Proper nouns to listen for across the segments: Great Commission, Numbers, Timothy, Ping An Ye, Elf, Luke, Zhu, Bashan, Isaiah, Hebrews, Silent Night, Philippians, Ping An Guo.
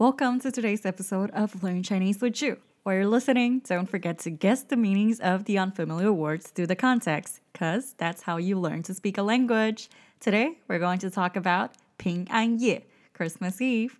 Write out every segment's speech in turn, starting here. Welcome to today's episode of Learn Chinese with Zhu. While you're listening, don't forget to guess the meanings of the unfamiliar words through the context, because that's how you learn to speak a language. Today, we're going to talk about Ping An Ye, Christmas Eve.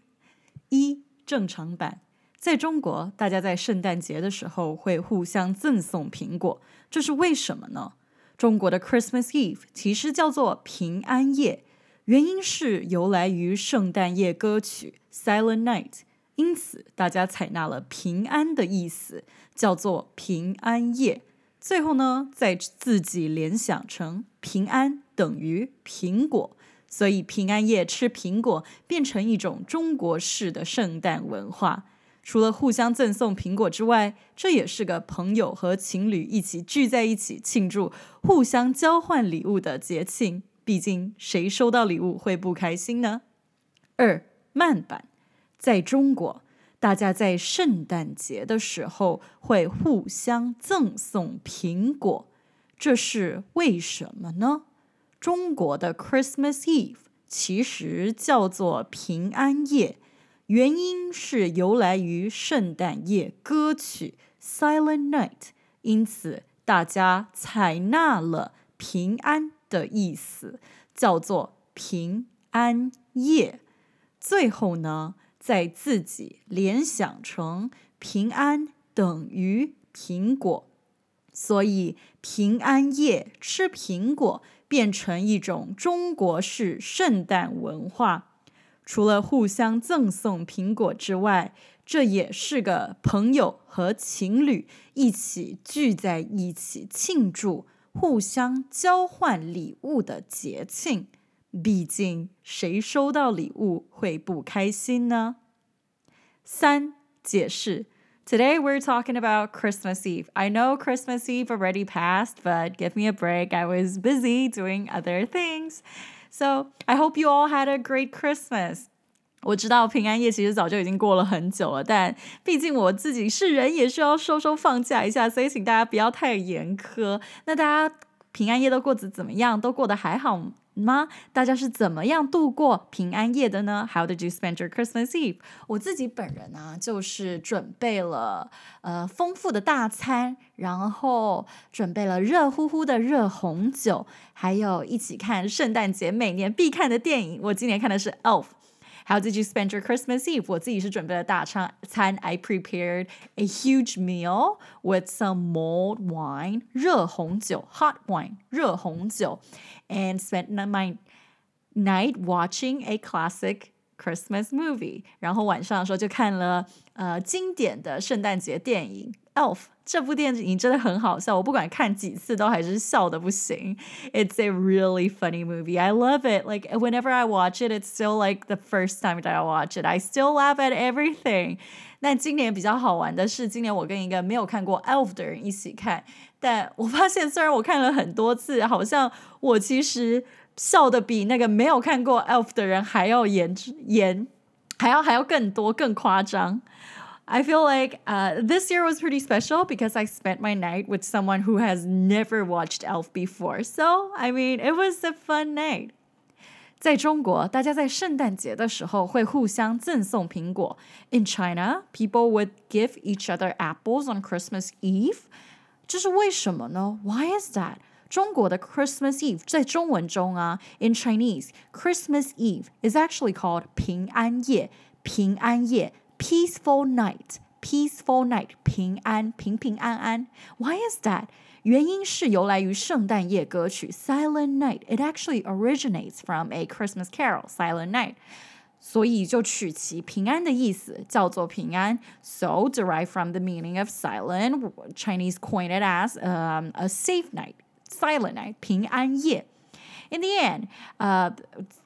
一、正常版。在中国，大家在圣诞节的时候会互相赠送苹果，这是为什么呢？中国的 Christmas Eve 其实叫做平安夜，原因是由来于圣诞夜歌曲 Silent Night， 因此大家采纳了平安的意思，叫做平安夜。最后呢，再自己联想成平安等于苹果，所以平安夜吃苹果变成一种中国式的圣诞文化。除了互相赠送苹果之外，这也是个朋友和情侣一起聚在一起庆祝、互相交换礼物的节庆。毕竟，谁收到礼物会不开心呢？二、慢版。在中国，大家在圣诞节的时候会互相赠送苹果，这是为什么呢？中国的 Christmas Eve 其实叫做平安夜。原因是由来于圣诞夜歌曲 Silent Night， 因此大家采纳了平安的意思，叫做平安夜。最后呢，再自己联想成平安等于苹果，所以平安夜吃苹果变成一种中国式圣诞文化。除了互相赠送苹果之外，这也是个朋友和情侣一起聚在一起庆祝、互相交换礼物的节庆。毕竟，谁收到礼物会不开心呢？三、解释。Today we're talking about Christmas Eve. I know Christmas Eve already passed, but give me a break. I was busy doing other things.So, I hope you all had a great Christmas. 我知道平安夜其实早就已经过了很久了，但毕竟我自己是人，也需要收收放假一下，所以请大家不要太严苛。那大家平安夜都过得怎么样？都过得还好吗？大家是怎么样度过平安夜的呢？ How did you spend your Christmas Eve? 我自己本人啊，就是准备了丰富的大餐，然后准备了热乎乎的热红酒，还有一起看圣诞节每年必看的电影。我今年看的是 Elf。How did you spend your Christmas Eve? 我自己是准备了大餐。I prepared a huge meal with some mulled wine, 热红酒 hot wine, 热红酒 and spent my night watching a classic Christmas movie. 然后晚上的时候就看了经典的圣诞节电影 Elf。这部电影真的很好笑，我不管看几次都还是笑得不行。It's a really funny movie. I love it. Like, whenever I watch it, it's still like the first time that I watch it. I still laugh at everything. 但今年比较好玩的是，今年我跟一个没有看过 Elf 的人一起看，但我发现虽然我看了很多次，好像我其实笑得比那个没有看过 Elf 的人还要还要更多更夸张。I feel like this year was pretty special because I spent my night with someone who has never watched Elf before. So, I mean, it was a fun night. 在中国，大家在圣诞节的时候会互相赠送苹果。In China, people would give each other apples on Christmas Eve. 这是为什么呢？ Why is that?中国的 Christmas Eve 在中文中啊 ，in Chinese, Christmas Eve is actually called 平安夜，平安夜 ，peaceful night, peaceful night， 平安，平平安安。Why is that? 原因是由来于圣诞夜歌曲 Silent Night. It actually originates from a Christmas carol, Silent Night. 所以就取其平安的意思，叫做平安。So derived from the meaning of silent, Chinese coined it as a safe night.Silent Night, 平安夜。In the end,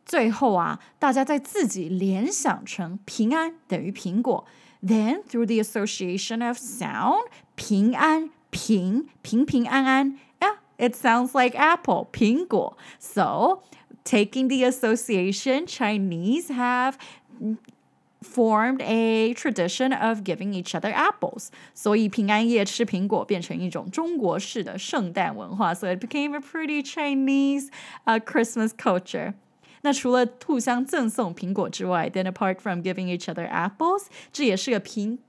最后啊，大家在自己联想成平安等于苹果。Then, through the association of sound, 平安平平平安安 yeah, it sounds like apple, 苹果。So, taking the association, Chinese have...formed a tradition of giving each other apples. 所以平安夜吃苹果变成一种中国式的圣诞文化。So it became a pretty Chinese Christmas culture. 那除了互相赠送苹果之外 then apart from giving each other apples, 这也是个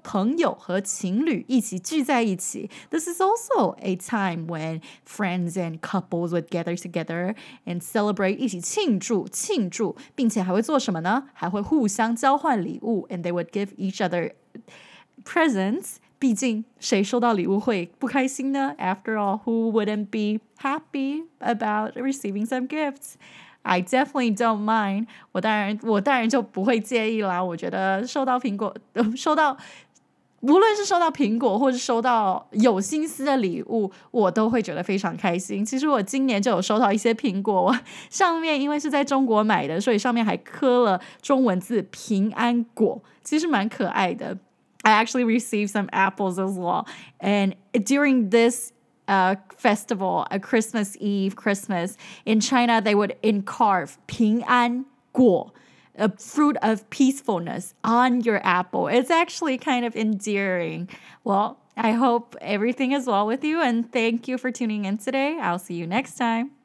朋友和情侣一起聚在一起。 This is also a time when friends and couples would gather together and celebrate 一起庆祝，并且还会做什么呢？还会互相交换礼物 and they would give each other presents.毕竟谁收到礼物会不开心呢 After all, who wouldn't be happy about receiving some gifts? I definitely don't mind. 我当然就不会介意啦。我觉得无论是收到苹果或是收到有心思的礼物，我都会觉得非常开心。其实我今年就有收到一些苹果，上面因为是在中国买的，所以上面还刻了中文字平安果，其实蛮可爱的。I actually received some apples as well. And during this festival, Christmas Eve, Christmas, in China, they would carve Ping An Guo, a fruit of peacefulness, on your apple. It's actually kind of endearing. Well, I hope everything is well with you, and thank you for tuning in today. I'll see you next time.